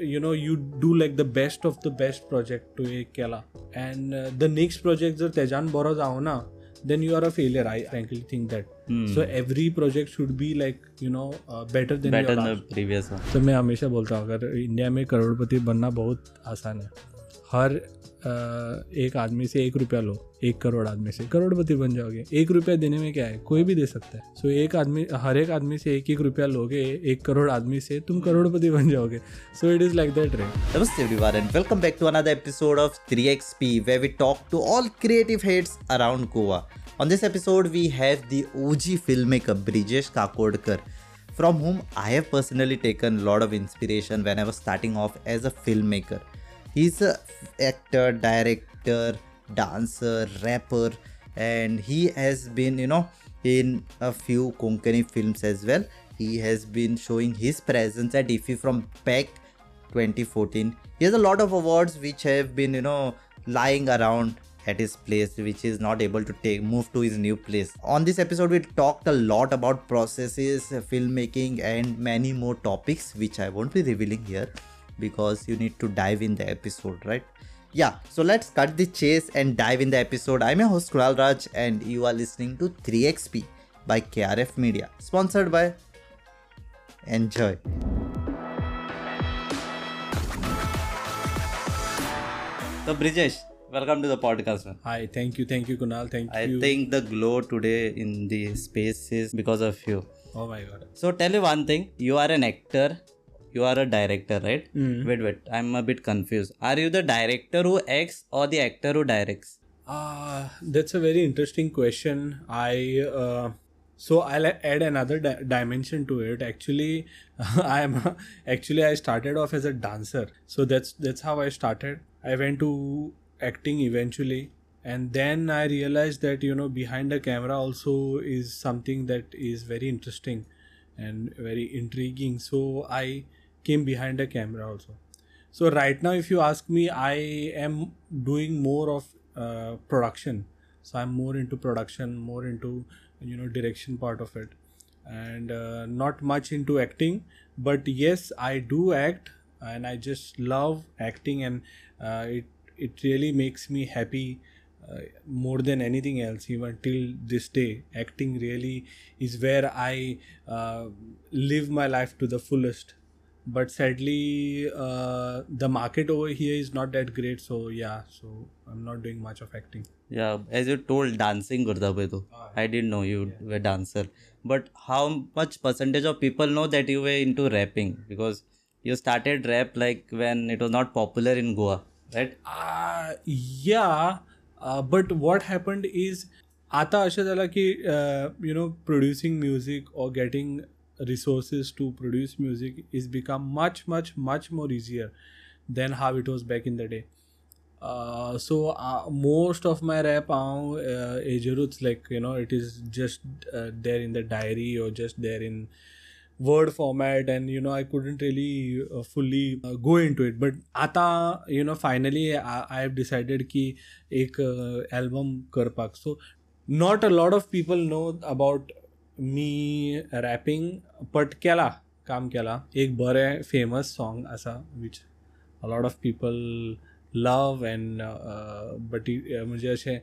you know, you do like the best of the best project to a Kerala, and the next project if Tejan Bora jao na, then you are a failure. I frankly think that. So every project should be like, you know, better than the previous one. तो मैं हमेशा बोलता हूँ, अगर India में करोड़पति बनना बहुत आसान है, हर एक आदमी से 1 रुपया लो, 1 करोड़ आदमी से करोड़पति बन जाओगे। 1 रुपया देने में क्या है, कोई भी दे सकता है। सो एक आदमी, हर एक आदमी से 1-1 रुपया लोगे, 1 करोड़ आदमी से तुम करोड़पति बन जाओगे। So it is like that, right? नमस्ते everyone and welcome back to another episode of 3XP where we talk to all creative heads around Goa. On this episode we have the OG film maker Brijesh Kakodkar, from whom I have personally taken lot of inspiration when I was starting off as a filmmaker. He's a actor, director, dancer, rapper, and he has been, you know, in a few Konkani films as well. He has been showing his presence at IFFI from back 2014. He has a lot of awards which have been, you know, lying around at his place, which is not able to move to his new place. On this episode, we talked a lot about processes, filmmaking, and many more topics which I won't be revealing here, because you need to dive in the episode, right? Yeah, so let's cut the chase and dive in the episode. I'm your host Kunal Raj and you are listening to 3XP by KRF Media, sponsored by Enjoy. So Brijesh, welcome to the podcast, man. Hi, thank you Kunal, thank you. I think the glow today in the space is because of you. Oh my god. So tell me one thing, you are an actor, you are a director, right? Wait, I'm a bit confused. Are you the director who acts or the actor who directs? That's a very interesting question. So I'll add another dimension to it. Actually, I started off as a dancer. So that's how I started. I went to acting eventually. And then I realized that, you know, behind the camera also is something that is very interesting and very intriguing. So I came behind the camera also. So right now, if you ask me, I am doing more of production. So I'm more into production, more into, you know, direction part of it, and not much into acting. But yes, I do act, and I just love acting, and it really makes me happy. More than anything else, even till this day, acting really is where I live my life to the fullest. But sadly, the market over here is not that great. So yeah, so I'm not doing much of acting. Yeah, as you told, dancing karta bhai tu. I didn't know you were a dancer. But how much percentage of people know that you were into rapping? Because you started rap like when it was not popular in Goa, right? Yeah. But what happened is, आता अशा झाला की you know, producing music or getting resources to produce music is become much more easier than how it was back in the day. So most of my rap roots, like, you know, it is just there in the diary or just there in word format, and you know, I couldn't really fully go into it. But आता, you know, finally I have decided कि एक album कर पाक. So not a lot of people know about me rapping, but केला काम केला एक बरे famous song असा which a lot of people love, and but मुझे अशे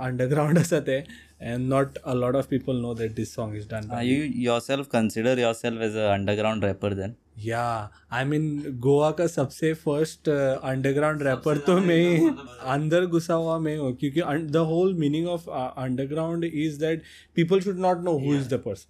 underground असा ते, and not a lot of people know that this song is done by you me. Yourself consider yourself as an underground rapper then? Yeah, I mean Goa ka sabse first underground rapper to main andar ghusa hua main hu, kyunki the whole meaning of underground is that people should not know who is the person.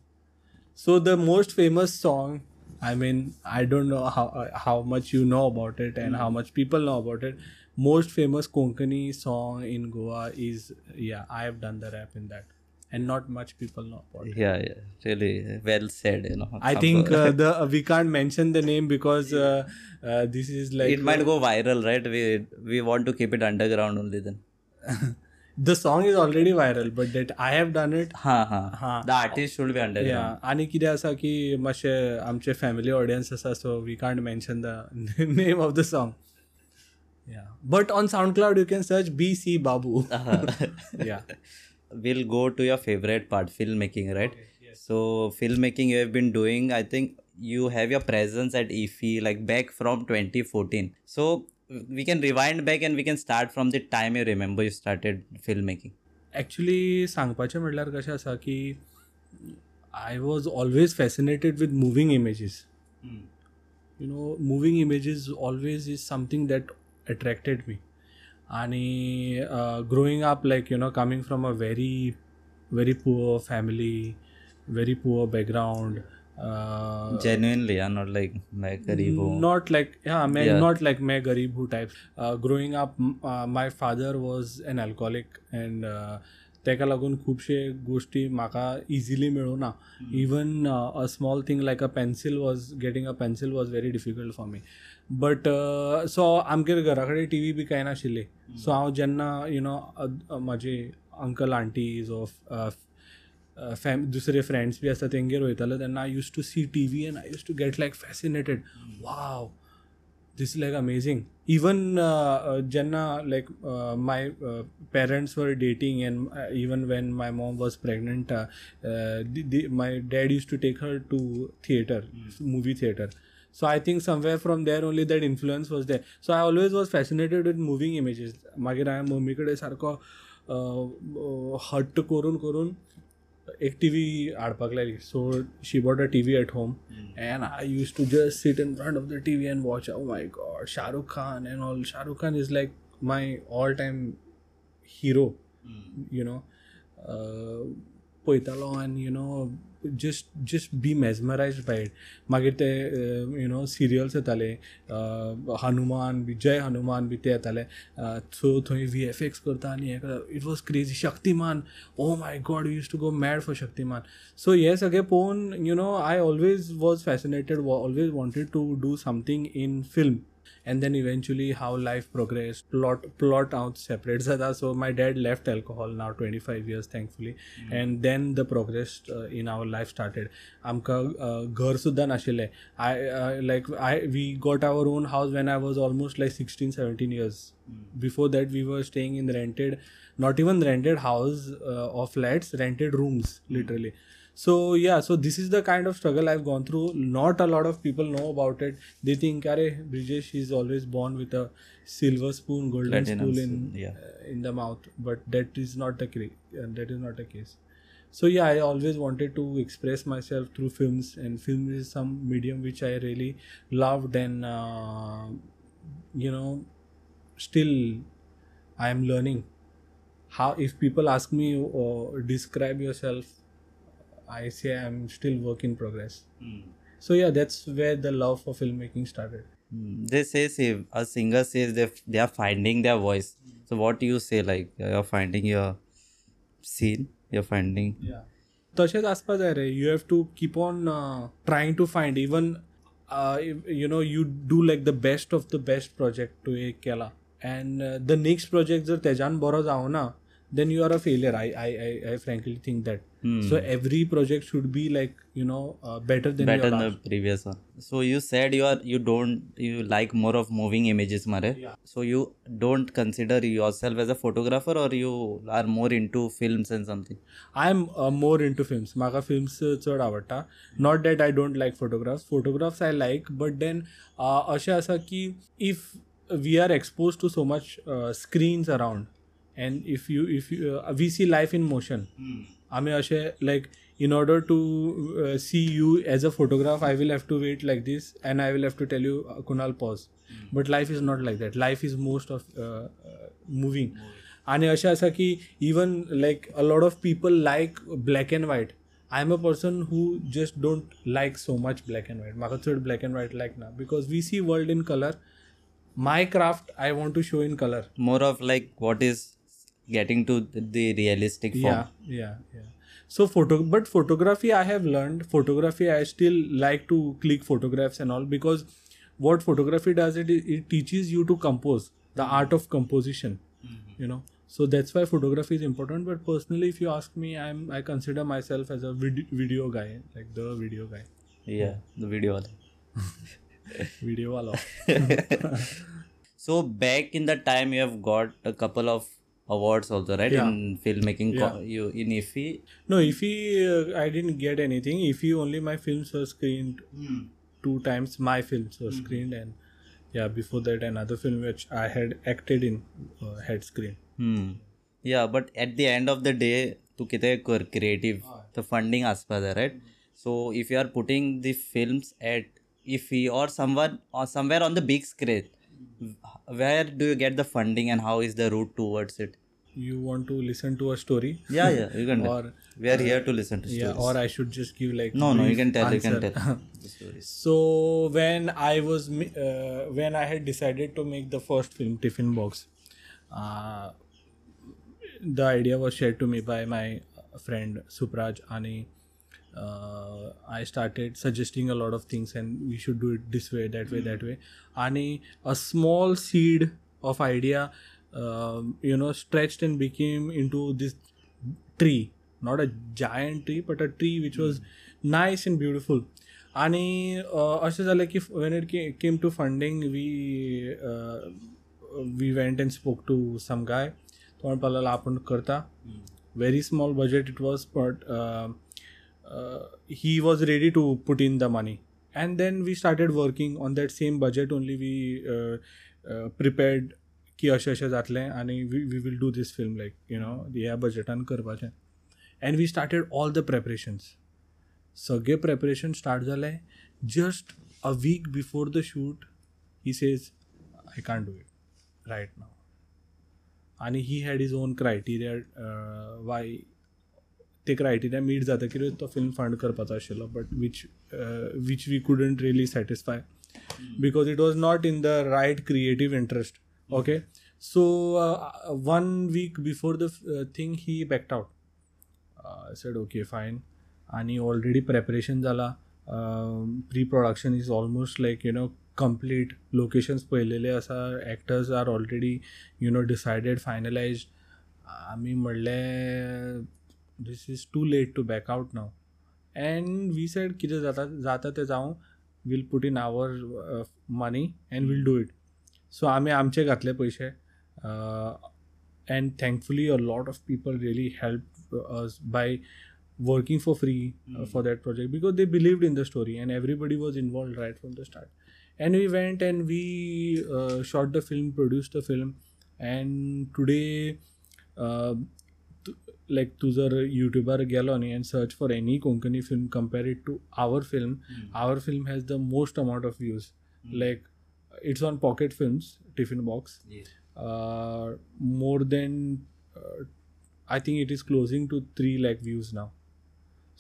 So the most famous song, I mean, I don't know how much you know about it and how much people know about it. Most famous Konkani song in Goa is, yeah, I have done the rap in that, and not much people know about it. Yeah, really well said, you know. I think we can't mention the name because this is like it might go viral, right? We want to keep it underground only then. The song is already viral, but that I have done it. Ha. The artist should be underground. Yeah, ani kide asa ki mashe amche family audience asa, so we can't mention the name of the song. Yeah, but on SoundCloud you can search BC Babu. Yeah, we'll go to your favorite part, filmmaking, right? Okay, yes. So filmmaking you have been doing, I think you have your presence at IFFI like back from 2014. So we can rewind back and we can start from the time you remember you started filmmaking. Actually, सांगपाचें म्हटल्यार कशें आसा की I was always fascinated with moving images. You know, moving images always is something that attracted me. And growing up, like, you know, coming from a very, very poor family, very poor background. Genuinely, yeah, not like मैं गरीब हूँ. Not like, yeah, मैं yeah. Not like मैं गरीब हूँ type. Growing up, my father was an alcoholic and तेका लागून खूबशे गोष्टी म्हाका इजिली मेळूं ना. Even a small thing like a pencil was getting a pencil was very difficult for me. But so आमगेर घरा कडेन टी व्ही बी कांय नाशिल्ली. सो हांव जेन्ना यू नो म्हाजे अंकल आंटीज ऑफ दुसरे फ्रेंड्स बी आसता तेंगेर वयतालो तेन्ना I use to see T V and I use to get like fascinated. Wow, this like amazing. Even Jenna, like my parents were dating, and even when my mom was pregnant, my dad used to take her to theater, movie theater. So I think somewhere from there only that influence was there. So I always was fascinated with moving images. मागीर हांवें mummy कडेन सारको हट्ट करून करून एक T V हाडपाक लागली. So she bought a T V at home and I use to just sit in front of the T V and watch. Oh my God, Shah Rukh Khan and all. Shah Rukh Khan is like my all time hero. You know पळयतालो and you know just be मेजमरायज्ड by it. मागीर ते you know serials येताले, Hanuman B, जय Hanuman B ते येताले. सो थंय VFX करता आनी हें करता. It was crazy. Shaktimaan, oh my God, we use to go mad for Shaktimaan. So हे सगळें पळोवन you know I always was fascinated, always wanted to do something in film. And then eventually how life progressed, plot out separate zada. So my dad left alcohol now 25 years thankfully. And then the progress in our life started. Amka ghar sudda nashile. We got our own house when I was almost like 16-17 years. Before that we were staying in rented, not even rented house or flats, rented rooms literally. So yeah, so this is the kind of struggle I've gone through. Not a lot of people know about it. They think, "Arey, Brijesh is always born with a silver spoon, golden spoon in the mouth." But that is not the case. So yeah, I always wanted to express myself through films, and film is some medium which I really loved, and you know, still I am learning. How, if people ask me, "Describe yourself," I say I'm still work in progress. So yeah, that's where the love for filmmaking started. They say, a singer says they are finding their voice. So what do you say, like you're finding your scene, you're finding? Yeah. Tasha's aspas are there. You have to keep on trying to find. Even you know, you do like the best of the best project to a kela, and the next project जर तेजान बरो जाओ ना, then you are a failure. I frankly think that. So every project should be like, you know, better than the previous one. So you said you like more of moving images, Mare. Yeah. So you don't consider yourself as a photographer, or you are more into films and something? I am more into films. Maka films chod आवडटा. Not that I don't like photographs. Photographs I like, but then अशें आसा की if we are exposed to so much screens around. And if you we see life in motion. I ashe, like, in order to see you as a photograph, I will have to wait like this, and I will have to tell you, Kunal, pause. But life is not like that. Life is most of moving. And ashe asa ki even like a lot of people like black and white. I am a person who just don't like so much black and white. Maka chod black and white like na, because we see world in color. My craft I want to show in color. More of like what is getting to the realistic form. Yeah. So but photography I have learned. Photography I still like to click photographs and all, because what photography does, it teaches you to compose, the art of composition. You know, so that's why photography is important. But personally, if you ask me, I consider myself as a video guy, like the video guy. Yeah, the video guy. Video wala. So back in the time, you have got a couple of awards also, right? Yeah. In filmmaking, yeah. You in IFFI? No, IFFI, I didn't get anything. IFFI only my films were screened two times. My films were screened, and yeah, before that another film which I had acted in had screened. Yeah, but at the end of the day, to kite creative, the funding aspect there, right? So if you are putting the films at IFFI or somewhere on the big screen, where do you get the funding and how is the route towards it? You want to listen to a story? Yeah, yeah, you can. Or we are here to listen to stories. Yeah, or I should just give like no, you can tell answer. You can tell the stories. So when I was when I had decided to make the first film Tiffin Box, the idea was shared to me by my friend Supraj, and I started suggesting a lot of things and we should do it this way, that way, that way. And a small seed of idea, stretched and became into this tree. Not a giant tree, but a tree which was nice and beautiful. And when it came to funding, we went and spoke to some guy. Very small budget it was, but he was ready to put in the money, and then we started working on that same budget only. We prepared ki asha asha jatle and we will do this film, like, you know, yeah budget an karpache, and we started all the preparations. Sage preparation start jale. Just a week before the shoot, he says I can't do it right now, and he had his own criteria why ते criteria meet जाता किंवा तो film fund करपाचो आशिल्लो, but which we couldn't really satisfy because it was not in the right creative interest. Okay, so 1 week before the thing he backed out. I said okay fine, आणि already preparation जाला, pre production is almost like complete, locations पळयलेले आसा, actors are already decided finalize. आमी म्हणलें this is too late to back out now, and we said kide jata te jaun, we'll put in our money and we'll do it. So आमी आमचे घातले पैसे, and thankfully a lot of people really helped us by working for free for that project, because they believed in the story and everybody was involved right from the start. And we went and we shot the film, produced the film, and today like तू जर युट्यूबार गेलो न्ही and search for any Konkani film compared to our film, our film has the most amount of views. Like it's on Pocket Films Tiffin Box, more than I think it is closing to 3 lakh views now.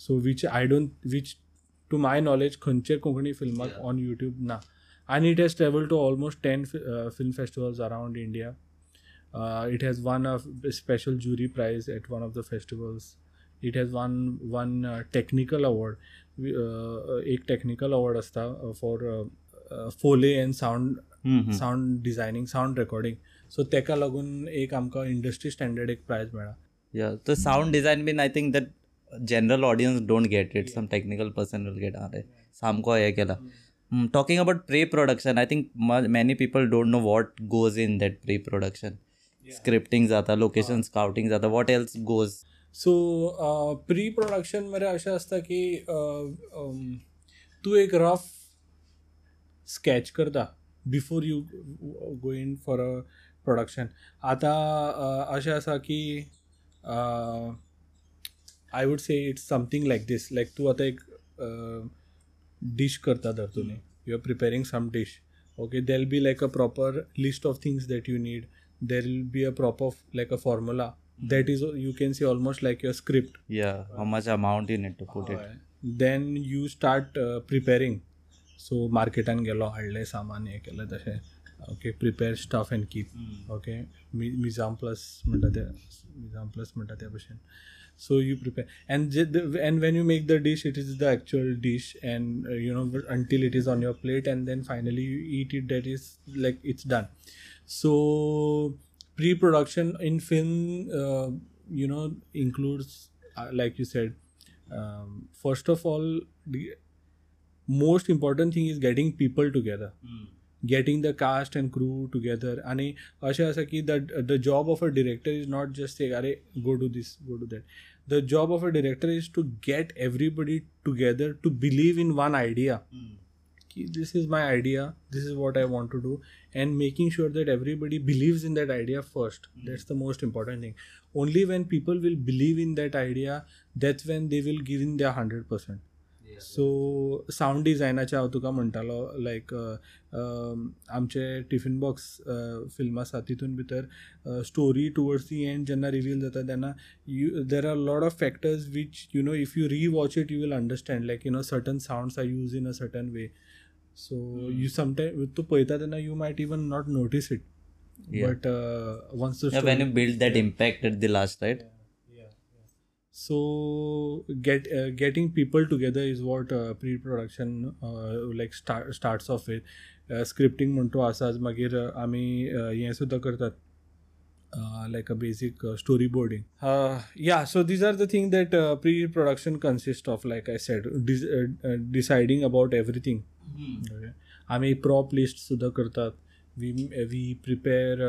So which to my knowledge खंयचे कोंकणी फिल्माक on YouTube ना, आनी it has travel to almost 10 film festivals around India. It has won a special jury prize at one of the festivals. It has won one technical award. Ek technical award asta for Foley and sound sound designing, sound recording. So teka lagun ek amka industry standard ek prize mela. Yeah, the sound design mean I think that general audience don't get it. Yeah. Some technical person will get it. Samko hai kela. Talking about pre-production, I think many people don't know what goes in that pre-production. Yeah. Scripting जाता, location scouting जाता, what else goes? So pre-production मेरा ऐसा असता कि तू एक rough sketch करता before you go in for a production. आता ऐसा सा कि I would say it's something like this. Like तू आता एक dish करता दर तूने, you are preparing some dish. Okay, there'll be like a proper list of things that you need. There will be a proper like a formula that is, you can say, almost like your script. Yeah, how much amount you need to put it. Then you start preparing. So market and gelo hardly saman ek le dashe. Okay, prepare stuff and keep. Okay, mizam plus mata the version. So you prepare, and when you make the dish, it is the actual dish, and until it is on your plate, and then finally you eat it. That is like it's done. So pre-production in film, includes, like you said, first of all, the most important thing is getting people together. getting the cast and crew together. आणि अशें आसा की the job of a director is not just एक अरे go to this go to that. The job of a director is to get everybody together to believe in one idea की this is my idea, this is what I want to do, and making sure that everybody believes in that idea first. That's the most important thing. Only when people will believe in that idea that's when they will give in their 100%. So sound डिझायनाचे हांव तुका म्हणटालो लायक आमचे tiffin box film आसा तितून भितर story towards the end जेन्ना reveal जाता तेन्ना you there are lot of factors which you know if you rewatch it you will understand like you know certain sounds are use in a certain way. So you sometime तूं पळयता तेन्ना you might even not notice it but once when you build that impact at the last right. So getting people together is what pre-production like starts off with. Scripting म्हणतो आसाज मागीर आमी हें सुद्दां करतात like a basic storyboarding. Yeah, so these are the things that pre-production consists of, like I said, deciding about everything. Okay. आमी prop list सुद्दां करतात. We prepare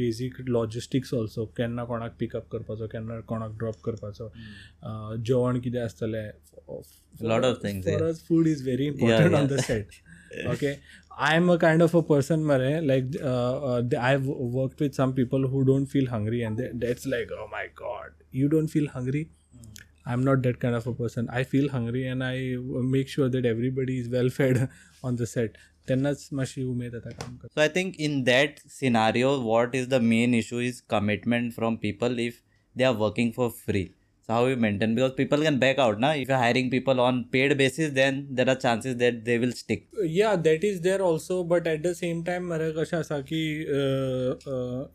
basic logistics also, केन्ना कोणाक पिकअप करपाचो केन्ना कोणाक ड्रॉप करपाचो जेवण कितें आसतलें. Lot of things for us food is very important on the set. Okay, I am a kind of a person mare like I've worked with some people who don't feel hungry and that's like, oh my god, you don't feel hungry? I'm not that kind of a person. I feel hungry and I make sure that everybody is well fed on the set. तेन्नाच मातशी उमेद येता काम करपाक. So I think in that scenario what is the main issue is commitment from people if they are working for free. So how you maintain because people can back out ना if you hiring people on paid basis then there are chances that they will stick. Yeah that is there also but at the same time मरे कशें आसा की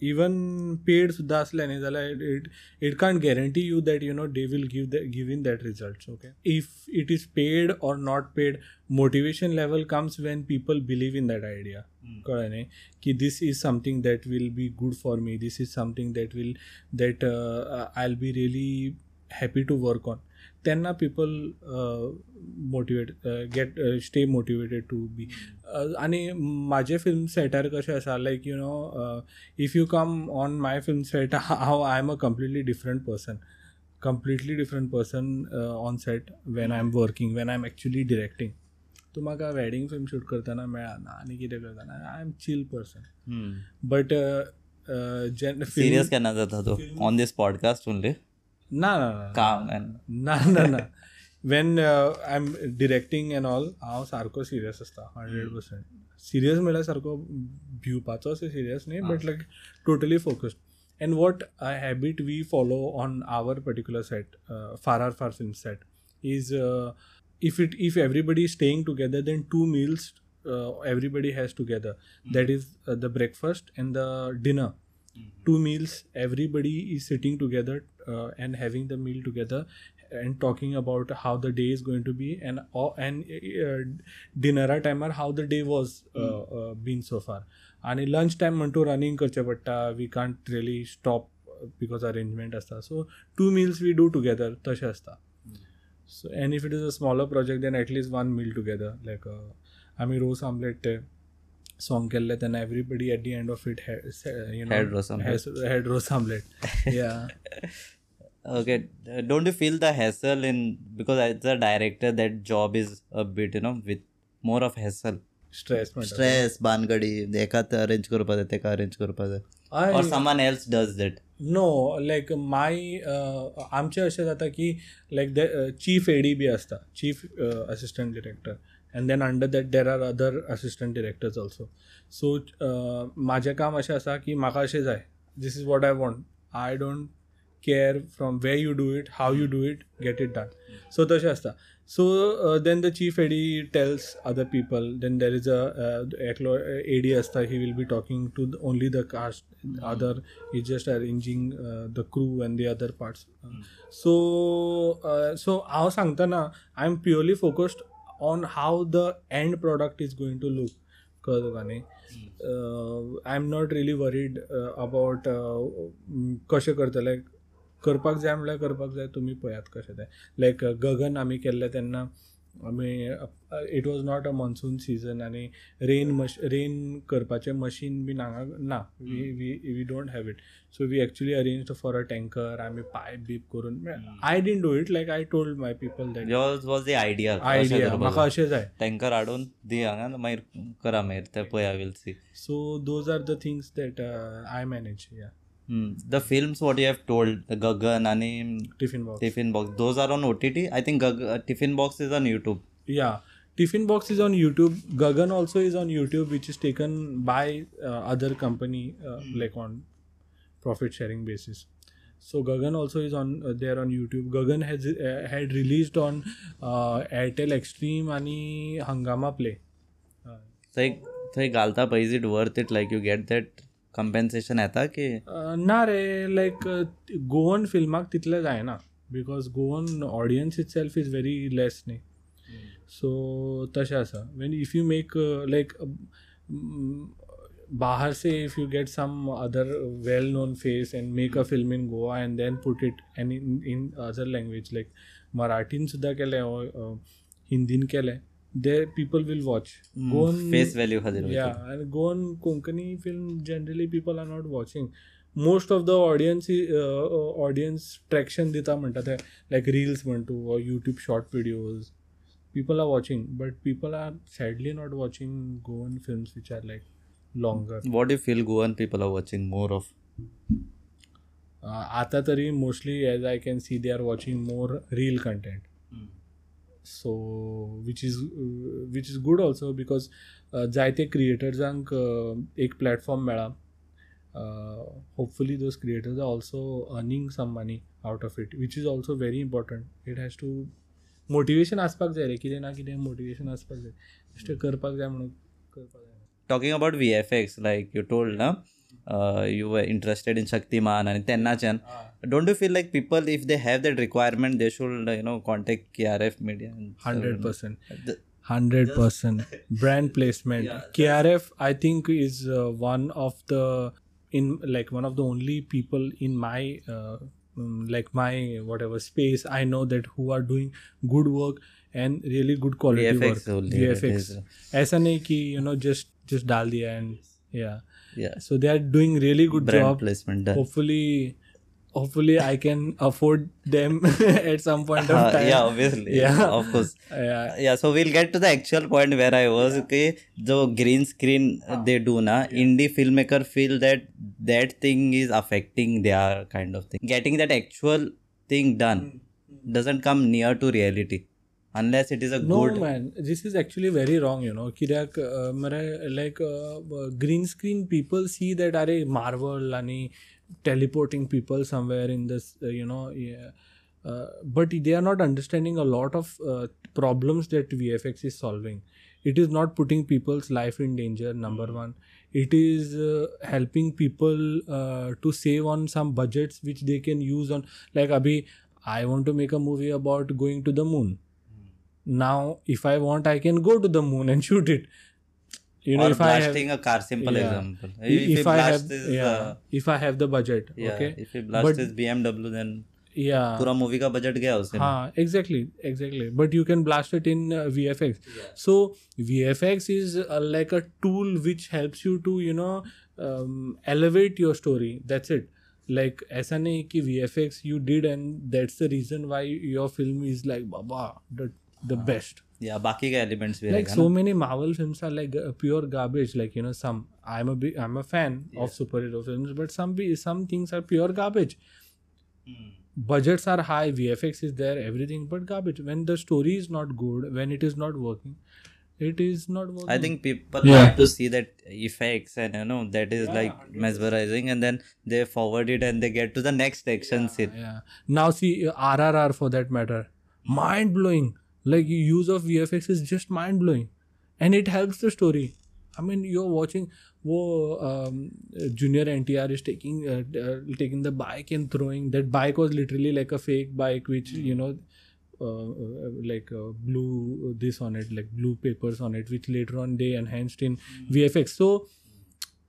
even paid सुद्दां आसलें न्ही जाल्यार it can't guarantee you that you know they will give in that results. Okay, if it is paid or not paid motivation level comes when people believe in that idea. कळ्ळें न्ही की this is something that will be good for me, this is something that will that I'll be really happy to work on. तेन्ना people stay motivated to be. आनी म्हाजे film सेटार कशें आसा like you know if you come on my film set I'm a completely different person. Completely different person on set when I'm working, when I'm actually directing. तो म्हाका wedding film shoot करतना मेळना आनी कितें करतना I am chill person. But जेन्ना serious केन्ना जाता तो ऑन दीस पॉडकास्ट ओनली ना ना ना ना when I am directing and all हांव सारको सिरियस आसता 100%. सिरियस म्हळ्यार सारको भिवपाचो असो सिरियस न्ही but like totally focused. And what a habit we follow on our particular set RRR film set is if everybody is staying together then two meals everybody has together. That is the breakfast and the dinner. Two meals everybody is sitting together and having the meal together and talking about how the day is going to be and dinner time or how the day was been so far. And lunch time mantu running karche patta, we can't really stop because arrangement asta, so two meals we do together tashe asta. So and if it is a smaller project then at least one meal together like आमी रोस omelette song केल्ले तेन्ना everybody at the end of it you know had rows omelette. Yeah okay, don't you feel the hassle in because as a director that job is a bit you know with more of hassle stress बानगडी एका arrange करपा जाय तेका arrange करपा जाय or someone else does that? No, like my आमचे अशें जाता की like the chief AD बी आसता, chief assistant director, and then under that there are other assistant directors also. So म्हाजें काम अशें आसा की म्हाका अशें जाय, this is what I want, I don't care from where you do it, how you do it, get it done. So तशें आसता. So then the chief AD tells other people, then there is a AD asta, he will be talking to only the cast. Other is just arranging the crew and the other parts. So how sangtana I am purely focused on how the end product is going to look. I am not really worried about कशें करतले करपाक जाय म्हळ्यार करपाक जाय, तुमी पळयात कशें तें. लायक गगन आमी केल्ले तेन्ना I mean, it was not a monsoon season and rain करपाचे machine भी ना we don't have it. So we actually arranged for a tanker. आम्ही pipe beep करून I didn't do it, like I told my people that. Yours was the idea. माका अशेच आहे. Tanker हाडून दी हांगा मागीर करा मागीर ते पळय I will see. So those are the things that I manage. Yeah. The films what you have told, the Gagan and Tiffin Box, those are on OTT. I think Tiffin Box is on YouTube. Yeah, Tiffin Box is on YouTube. Gagan also is on YouTube, which is taken by other company like on profit sharing basis. So Gagan also is on there on YouTube. Gagan has had released on Airtel Extreme and Hangama Play. So you galta pa, is it worth it? Like you get that compensation येता की ना रे लायक गोवन फिल्माक तितलें जायना because Goan audience itself is very less न्ही so तशें आसा when if you make like बाहर से if you get some other well known face and make a film in Goa and then put it and in other language like मराठीन सुद्दां केलें हिंदीन केलें there people will watch. Goan, face value has it. Yeah, and Goan Konkani film generally people are not watching. Most of the audience traction deta म्हणतात like reels म्हणतो or YouTube short videos. People are watching, but people are sadly not watching Goan films which are like longer. What do you feel Goan people are watching more of? आता तरी mostly as I can see they are watching more reel content. So which is good also because जायते क्रिएटर्सांक एक platform मेळा hopefully those creators are also earning some money out of it which is also very important it has to motivation आसपाक जाय रे कितें ना कितें motivation आसपाक जाय बेश्टें करपाक जाय म्हणून करपाक जाय talking about VFX like you told ना you were interested in Shaktiman and Tennachan. Don't you feel like people, if they have that requirement, they should, contact KRF Media? 100%. 100%. Brand placement. Yeah, KRF, I think, is one of the only people in my, my whatever space, I know that who are doing good work and really good quality VFX work. Only VFX. ऐसा नहीं कि, just डाल दिया and, yeah. Yeah, so they are doing really good brand job. Placement done. Hopefully I can afford them at some point of time. Yeah, obviously. Yeah, of course. Yeah. So we'll get to the actual point where I was. Yeah. Okay, the green screen they do na. Yeah. Indie filmmaker feel that thing is affecting their kind of thing. Getting that actual thing done doesn't come near to reality. Unless it is a good... No man, this is actually very wrong, Kirak, green screen people see that are Marvel and teleporting people somewhere in this, but they are not understanding a lot of problems that VFX is solving. It is not putting people's life in danger, number one. It is helping people to save on some budgets which they can use on... Like Abhi, I want to make a movie about going to the moon. Now, if I want, I can go to the moon and shoot it. Or if blasting a car, simple example. If I have the budget, okay? If you blast his BMW, then pura movie ka budget gaya usse. Haan, exactly. But you can blast it in VFX. Yeah. So, VFX is like a tool which helps you to, elevate your story. That's it. Like, ऐसा नहीं कि VFX you did and that's the reason why your film is like, baba, the best. Yeah, बाकी के elements भी like so many Marvel films are like pure garbage. Like some I'm a fan of superhero films, but some things are pure garbage. Budgets are high, VFX is there, everything but garbage. When the story is not good, when it is not working. It is not working. I think people have to see that effects and that is like mesmerizing and then they forward it and they get to the next action scene. Yeah. Now see RRR for that matter. Mind blowing. Like use of VFX is just mind blowing. And it helps the story. I mean you're watching junior NTR is taking the bike and throwing. That bike was literally like a fake bike which blue this on it, like blue papers on it, which later on they enhanced in VFX. So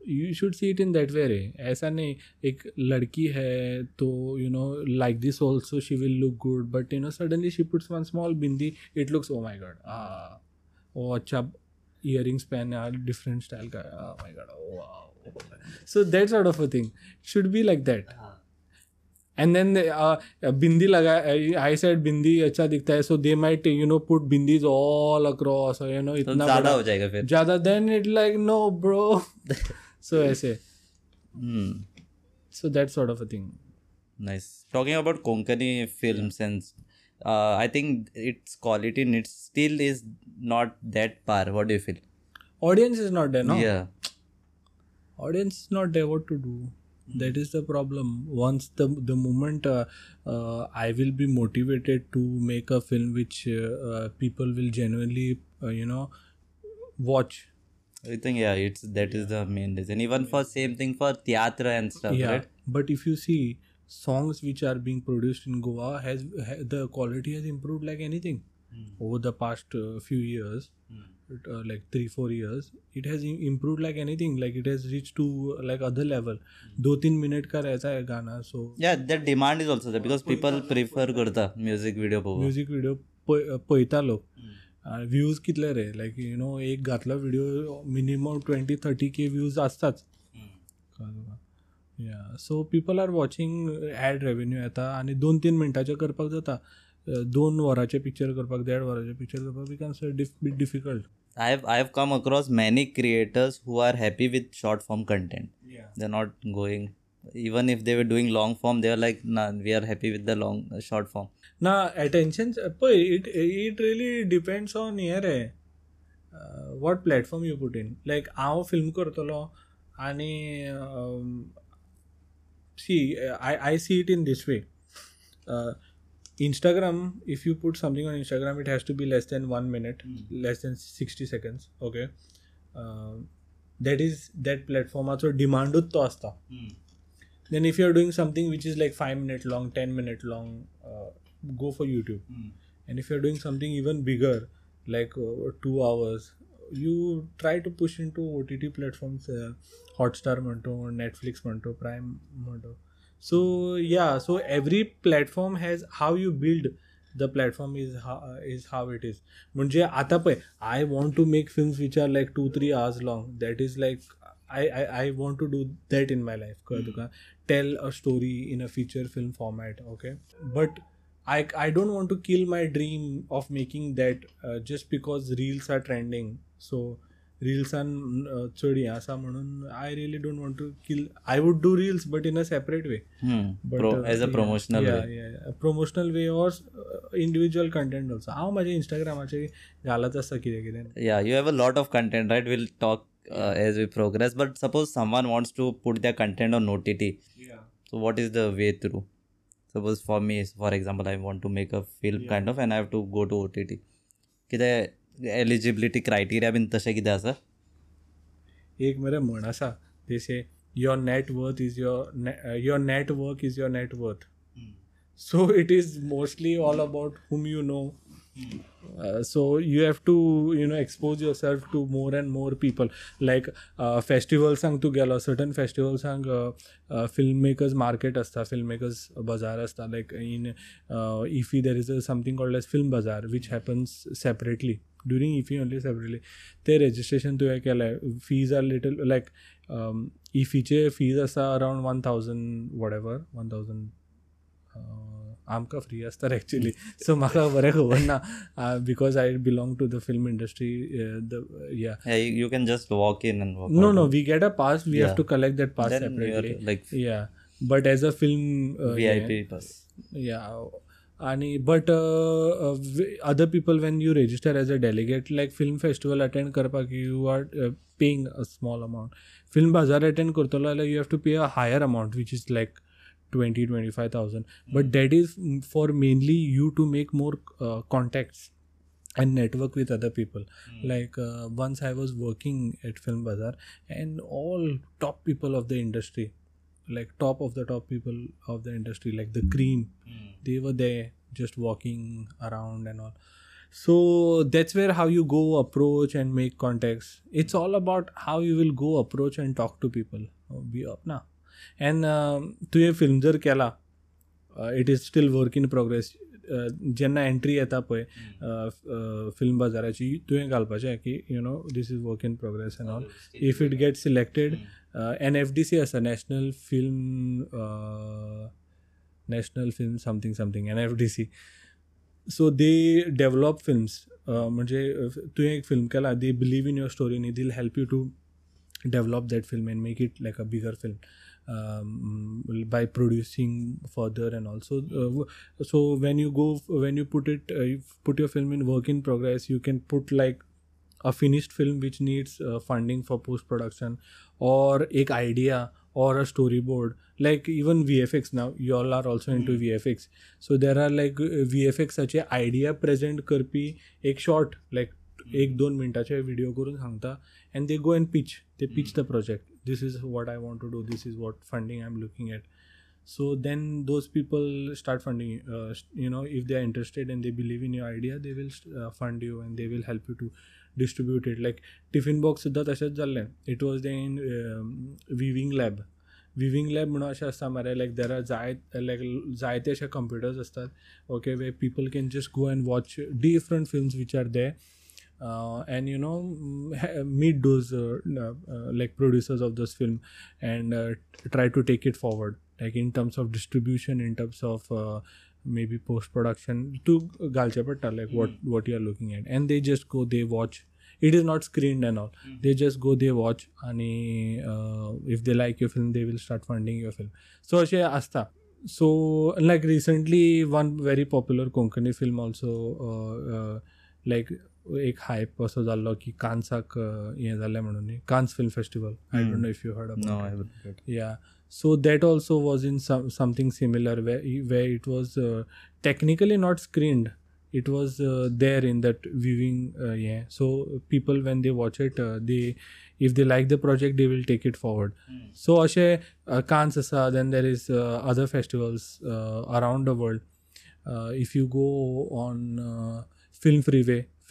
you should see it in that way रे. ऐसा नहीं एक लड़की है तो you know like this also she will look good but you know suddenly she puts one small bindi it looks oh my God. ओ अच्छा earrings पहना different style का oh my God. So that sort of a thing should be like that. And then bindi laga, I said bindi अच्छा दिखता है so they might you know put bindis all across you know इतना ज़्यादा हो जाएगा फिर ज़्यादा then it like no bro so ऐसे so that sort of a thing. Nice. Talking about Konkani films and I think its quality and it still is not that par. What do you feel? Audience is not there, no? Yeah. Audience is not there. What to do? That is the problem. Once the moment I will be motivated to make a film which people will genuinely you know watch. I think yeah, it's that is the main reason. Even for same thing for theatre and stuff, yeah, right? But if you see songs which are being produced in Goa, the quality has improved like anything over the past few years. Like 3-4 years it has improved like anything, like it has reached to like other level. 2-3 minute ka rehta hai gana, so yeah, that demand is also there because people prefer karta music video poita log. Views कितले रे, like you know एक घातला video minimum 20-30k views असतात. Yeah, so people are watching, ad revenue येता आणि 2-3 मिनटाचे करपाक जाता. 2 वराचे picture करपाक 1.5 वराचे पिक्चर करपाक becomes a bit difficult. I have come across many creators who are happy with short form content. Yeah. They're not going, even if they were doing long form, they're like, nah, we are happy with the long short form. Nah, attention, it really depends on here, what platform you put in. Like, I film करतलो and see, I see it in this way. Instagram, if you put something on Instagram, it has to be less than 1 minute, less than 60 seconds. Okay, that is that platform also demand utto asta. Then if you are doing something which is like 5 minute long, 10 minute long, go for YouTube. And if you are doing something even bigger, like 2 hours, you try to push into OTT platforms, Hotstar manto, Netflix manto, Prime manto. So yeah, so every platform has how you build the platform is how it is. म्हणजे आता पण I want to make films which are like 2-3 hours long. That is like I want to do that in my life. Tell a story in a feature film format. Okay, but I don't want to kill my dream of making that just because reels are trending. So रील्सान चडी असा म्हणून I really don't want to kill. I would do reels but in a separate way, as a promotional way or individual content also. हांव म्हाजे इंस्टाग्रामाचे घालत आसता कितें कितें. Yeah you have a lot of content right. We'll talk as we progress but suppose someone wants to put their content on OTT, so what is the way through? Suppose for me, for example, I want to make a film kind of and I have to go to OTT. कितें eligibility criteria बीन तशें कितें आसा? एक मेरे म्हण आसा, ते से your network is your net worth. So it is mostly all about whom you know. So you have to you know expose yourself to more and more people. Like festivals सांग तू गेलो, certain festivals सांग filmmakers market असता, filmmakers bazaar असता. Like in IFFI there is something called as Film Bazaar which happens separately. During IFFI only separately. ते registration तुवें केलें. Fees are little like IFFIचे fees आसा around 1,000 whatever, 1,000 आमकां free आसता actually. So म्हाका बरें खबर ना because I belong to the film industry. You can just walk in and walk. No we get a pass, we have to collect that pass separately. Yeah but as a film VIP pass. Yeah आणि but other people when you register as a delegate, like film festival attend करपाक you are paying a small amount. Film Bazaar attend करतलो जाल्यार you have to pay a higher amount which is like 20-25,000. But that is for mainly you to make more contacts and network with other people. Like once I was working at Film Bazaar and all top people of the industry, like top of the top people of the industry, like the cream, they were there just walking around and all. So that's where how you go approach and make contacts. It's all about how you will go approach and talk to people. Be up na. And तुझे film जर केला, it is still work in progress. जेन्ना entry येता पळय film बाजाराची तुवें घालपाचें की you know this is work in progress and all if it get selected NFDC आसा national film something something NFDC so they develop films म्हणजे तुवें एक फिल्म केला they believe in your story नी they'll help you to develop that film and make it like a bigger film by producing further and also so when you put your film in work in progress, you can put like a finished film which needs funding for post production or an idea or a storyboard, like even VFX. Now you all are also into VFX, so there are like VFX such a idea present करपी एक short like 1-2 मिनटाचे video करून सांगता and they go and pitch the project this is what I want to do this is what funding I am looking at so then those people start funding you know if they are interested and they believe in your idea they will fund you and they will help you to distribute it like tiffin box सुद्दां तशेंच जाल्लें it was they in viewing lab म्हणून अशें आसता मरे लायक there are जायते अशे computers असतात okay way people can just go and watch different films which are there and you know meet those like producers of this film and try to take it forward like in terms of distribution, in terms of maybe post production to galche patta like what you are looking at, and they just go, they watch, it is not screened and all, they just go, they watch, and if they like your film they will start funding your film. So ashe asta. So like recently one very popular Konkani film also like एक hype असो जाल्लो की कान्साक हें जाल्लें म्हणून न्ही Cannes film festival I don't know if you heard about या so that also was in something similar way it was technically not screened it was there in that viewing हें so people when they watch it they if they like the project they will take it forward so अशे Cannes आसा then there is other festivals around the world if you go on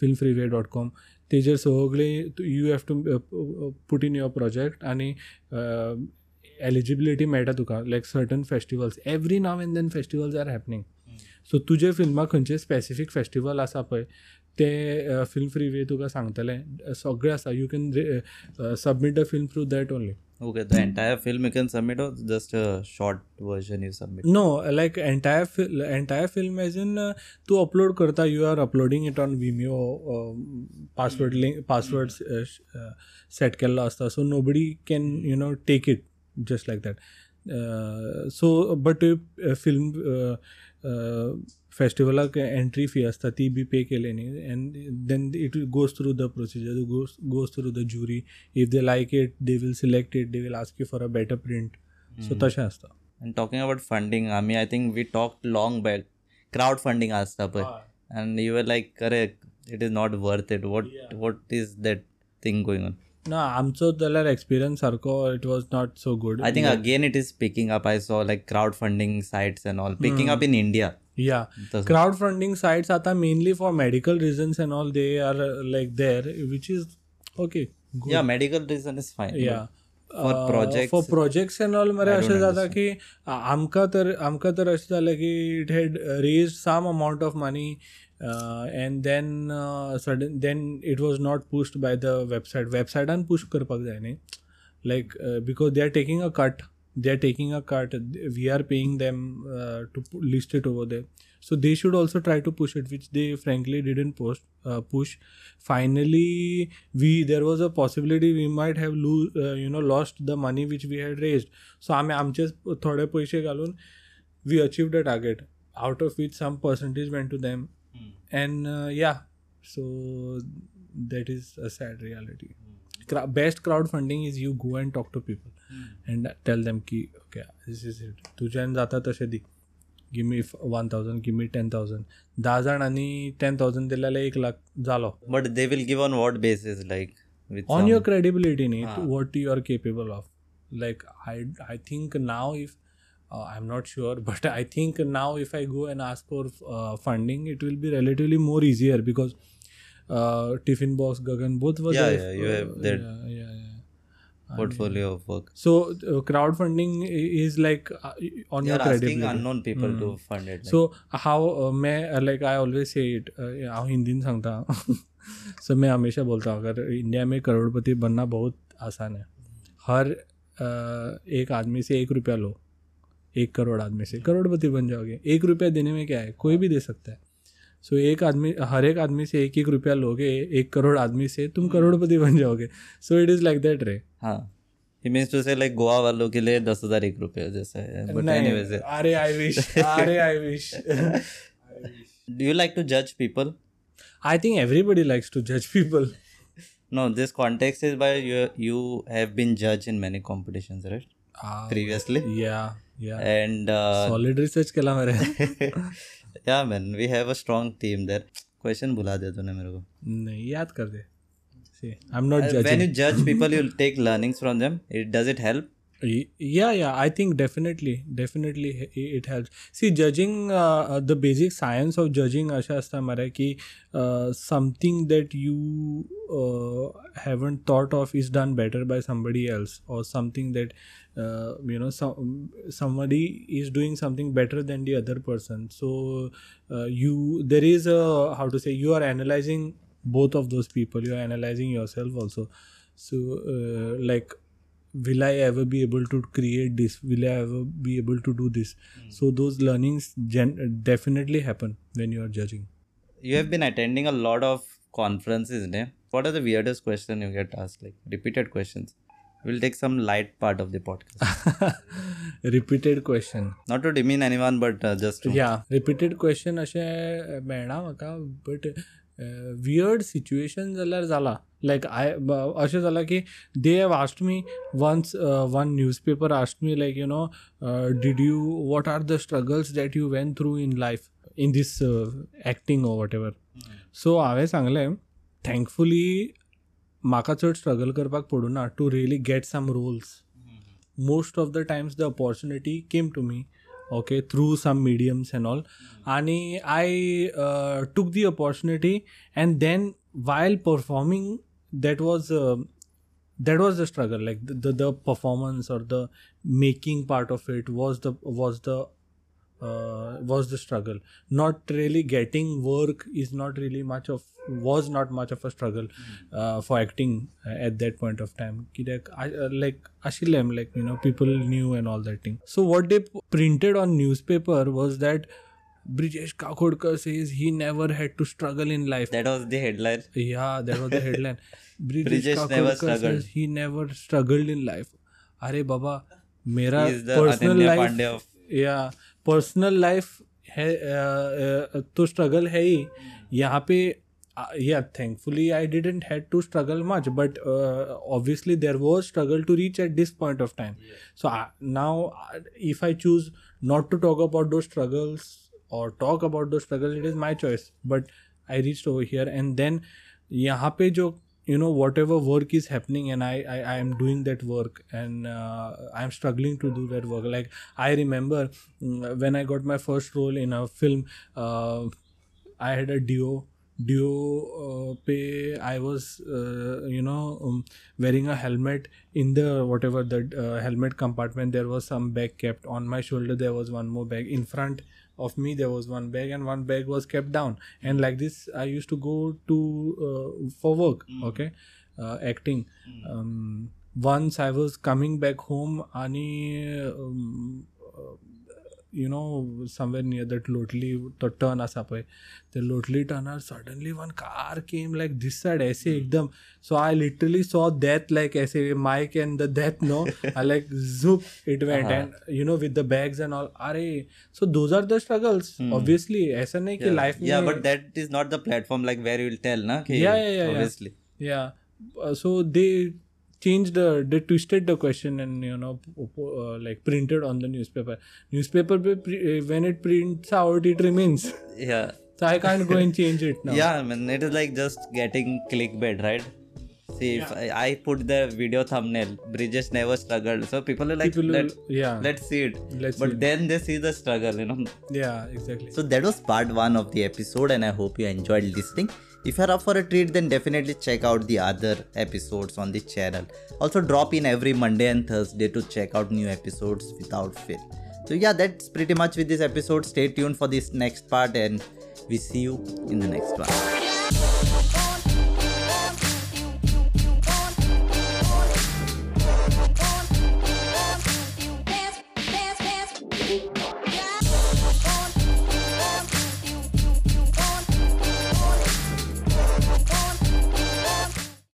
filmfreeway.com तेजेर सगळे you have to put in your project आनी eligibility मेळटा तुका like certain festivals every now and then festivals are happening so तुजे फिल्मा खंयचे specific festival आसा पळय ते फिल्म फ्रीवे तुका सांगतले सगळे आसा you can submit the film through that only okay the entire film you can submit or just a short version you submit no like entire film as in to upload karta you are uploading it on Vimeo passwords set kella asta so nobody can you know take it just like that so but film फेस्टिवलाक entry fee आसता ती बी pay केली न्ही and then it goes through the procedure goes through the jury if they like it they will select it they will ask you for a better print so तशें आसता and talking about funding आमी I think we talked long back crowd funding आसता पळय and you are like correct it is not worth it what is that thing going on ना आमचो जाल्यार experience सारको it was not so good I think again it is picking up I saw like crowd funding sites and all picking up in India yeah crowd funding sites आता mainly for medical reasons and all they are like there which is okay good. yeah medical reason is fine yeah for projects and all mare ashe jata ki amka tar ashe jale ki it had raised some amount of money and then sudden then it was not pushed by the website an push karpak jay ne like because they are taking a cut we are paying them to list it over there so they should also try to push it which they frankly didn't push finally there was a possibility we might have lost the money which we had raised so amche thode paise ghalun we achieved the target out of which some percentage went to them and yeah so that is a sad reality best crowdfunding is you go and talk to people and tell them ki okay this is it तुझ्यान जाता तशें दी give me 1000 give me 10000 10,000 आनी 10000 दिल्यार 100,000 जालो but they will give on what basis like with on your credibility what you are capable of like I think now if I'm not sure, but I think now if I go and ask for funding, it will be relatively more easier because Tiffin Box, Gagan, both were there. Yeah, you have that portfolio of work. So crowdfunding is like on your credibility. Asking unknown people to fund it. Like. So how like I always say it, how Hindi में सांगता हूँ, so मैं हमेशा बोलता हूँ अगर India में करोड़पति बनना बहुत आसान है, हर एक आदमी से ₹1 लो, 1 करोड़ आदमी से करोड़पति बन जाओगे। ₹1 देने में क्या है, कोई भी दे सकता है। सो एक आदमी, हर एक आदमी से ₹1 लोगे, 1 करोड़ आदमी से तुम करोड़पति बन जाओगे। So it is like that रे। हाँ, it means to say like Goa वालों के लिए 10,000 ₹1 जैसा है। अरे आई विश, अरे I wish. Do you like to जज people? I think everybody likes to जज people. No, this context is by you have been जज in many competitions right previously. Yeah. And solid research kela mere. Yeah man, we have a strong team there. Question bhula diya tune mere ko. Nahi, yaad kar de. See, I'm not judging. When you judge people, you'll take learnings from them. Does it help? Yeah. I think definitely it helps. See, judging, the basic science of judging asha asta mara ki something that you haven't thought of is done better by somebody else, or something that somebody is doing something better than the other person. So you are analyzing both of those people. You are analyzing yourself also. So like, will I ever be able to create this? Will I ever be able to do this? So those learnings definitely happen when you are judging. You have been attending a lot of conferences, ne? What are the weirdest questions you get asked? Like repeated questions. We'll take some light part of the podcast. Repeated question. Not to demean anyone, but just to... Yeah, repeated question ashe mehna maka, but weird situations allar zala. Like ashe zala ki they have asked me once, one newspaper asked me like, what are the struggles that you went through in life in this acting or whatever. So हांवें सांगलें thankfully म्हाका चड struggle करपाक पडूं ना to really get some roles. Most of the times the opportunity came to me, okay, through some mediums and all. And I took the opportunity, and then while performing, that was the struggle. Like the performance or the making part of it was the struggle. Not really getting work was not much of a struggle for acting at that point of time. Like ashilem, like people knew and all that thing. So what they printed on newspaper was that Brijesh Kakodkar says he never had to struggle in life. That was the headline. Yeah, that was the headline. Brijesh never struggled. Says he never struggled in life. Arey baba, mera personal life. Yeah, personal life है तो struggle है ही. यहाँ पे या thankfully I didn't had to struggle much, but obviously there was struggle to reach at this point of time. So now if I choose not to talk about those struggles और talk about those struggles, it is my choice, but I reached over here. And then यहाँ पे जो whatever work is happening, and I am doing that work, and I am struggling to do that work. Like I remember when I got my first role in a film, I had a duo pay. I was wearing a helmet in the whatever that helmet compartment. There was some bag kept on my shoulder. There was one more bag in front of me. There was one bag, and one bag was kept down, and like this I used to go to for work. Okay, acting. Once I was coming back home, somewhere near that Lotli, the turn asapai, the Lotli turner, suddenly one car came like this side, aise ekdam. So I literally saw death, like aise Mike and the death, no, I like zoop, it went. And with the bags and all. Arey, so those are the struggles. Obviously, aisa nahi ki life. Yeah, but that is not the platform like where you will tell, na? Ki, yeah. Obviously. Yeah. So they changed they twisted the question, and like printed on the newspaper when it prints out, it remains. Yeah, so I can't go and change it now. Yeah man, it is like just getting clickbait, right? See, yeah. If I put the video thumbnail, Brijesh never struggled. So people are like, let's see it. Then they see the struggle, you know. Yeah, exactly. So that was part one of the episode, and I hope you enjoyed listening. If you're up for a treat, then definitely check out the other episodes on the channel. Also drop in every Monday and Thursday to check out new episodes without fail. So yeah, that's pretty much with this episode. Stay tuned for this next part and we see you in the next one.